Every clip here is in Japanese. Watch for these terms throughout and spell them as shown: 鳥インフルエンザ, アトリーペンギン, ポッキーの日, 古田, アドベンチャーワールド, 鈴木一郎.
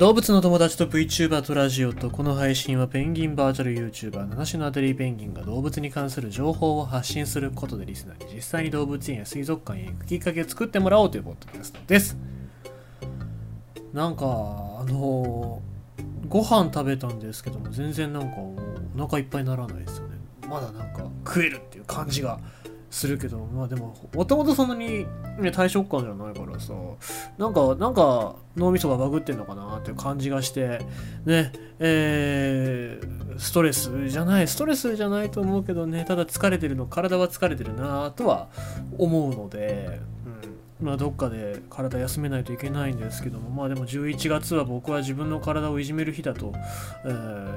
動物の友達と VTuber とラジオと、この配信はペンギンバーチャル YouTuber 七種のアトリーペンギンが動物に関する情報を発信することでリスナーに実際に動物園や水族館へ行くきっかけを作ってもらおうというポッドキャストです。なんかご飯食べたんですけども、全然なんかお腹いっぱいならないですよね。まだなんか食えるっていう感じがするけど、まあでももともとそんなに、ね、大食感じゃないからさ、なんか脳みそがバグってんのかなっていう感じがしてね、ストレスじゃないと思うけどね、ただ疲れてるの、体は疲れてるなとは思うので、まあどっかで体休めないといけないんですけども、まあでも11月は僕は自分の体をいじめる日だと、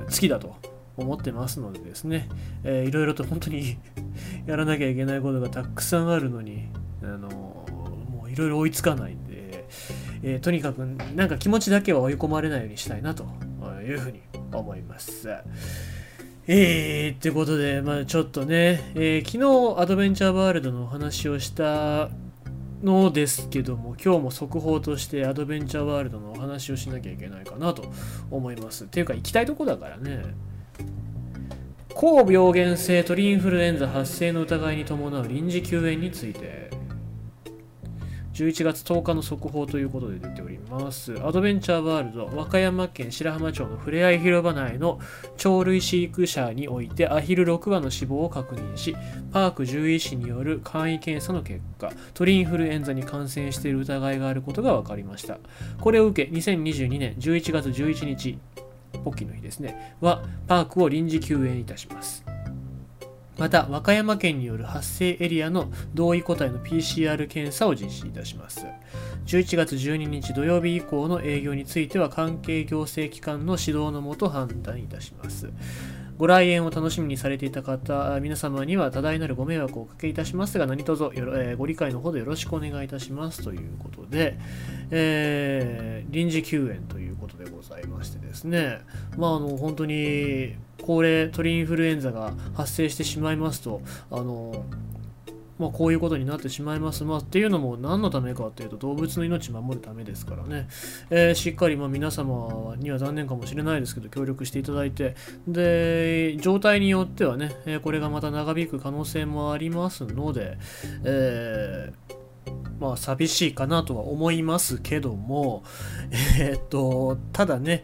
月だと思ってますのでですね、いろいろと本当にやらなきゃいけないことがたくさんあるのに、もういろいろ追いつかないんで、とにかくなんか気持ちだけは追い込まれないようにしたいなというふうに思います。ってことで、まあちょっとね、昨日アドベンチャーワールドのお話をしたのですけども、今日も速報としてアドベンチャーワールドのお話をしなきゃいけないかなと思います。っていうか行きたいとこだからね。高病原性鳥インフルエンザ発生の疑いに伴う臨時休園について、11月10日の速報ということで出ております。アドベンチャーワールド和歌山県白浜町のふれあい広場内の鳥類飼育舎においてアヒル6羽の死亡を確認し、パーク獣医師による簡易検査の結果、鳥インフルエンザに感染している疑いがあることが分かりました。これを受け2022年11月11日ポッキーの日ですね、はパークを臨時休園いたします。また和歌山県による発生エリアの同意個体の PCR 検査を実施いたします。11月12日土曜日以降の営業については関係行政機関の指導のもと判断いたします。ご来園を楽しみにされていた方皆様には多大なるご迷惑をおかけいたしますが、何卒ご理解のほどよろしくお願いいたしますということで、臨時休園ということでございましてですね、まあ本当に高齢鳥インフルエンザが発生してしまいますと、まあ、こういうことになってしまいます。まあ、っていうのも何のためかっていうと、動物の命を守るためですからね。しっかりまあ皆様には残念かもしれないですけど、協力していただいて、で、状態によってはね、これがまた長引く可能性もありますので、まあ寂しいかなとは思いますけども、ただね、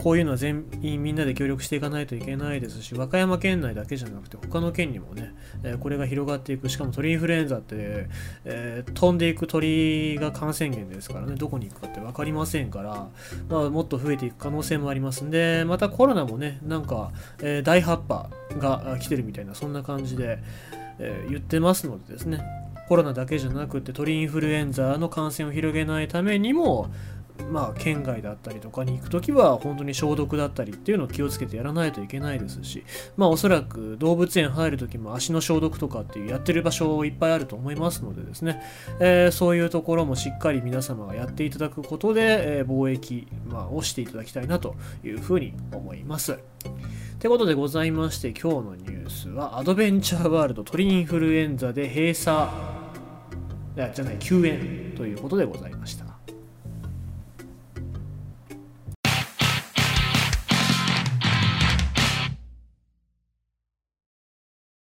こういうのは全員みんなで協力していかないといけないですし、和歌山県内だけじゃなくて他の県にもね、これが広がっていく。しかも鳥インフルエンザって、飛んでいく鳥が感染源ですからね、どこに行くかって分かりませんから、まあ、もっと増えていく可能性もありますんで、またコロナもね、なんか、第8波が来てるみたいな、そんな感じで、言ってますのでですね、コロナだけじゃなくて鳥インフルエンザの感染を広げないためにも、まあ、県外だったりとかに行くときは本当に消毒だったりっていうのを気をつけてやらないといけないですし、まあおそらく動物園入るときも足の消毒とかっていうやってる場所いっぱいあると思いますのでですね、そういうところもしっかり皆様がやっていただくことで、防疫、まあ、をしていただきたいなというふうに思います。ってことでございまして、今日のニュースはアドベンチャーワールド鳥インフルエンザで閉鎖じゃない休園ということでございました。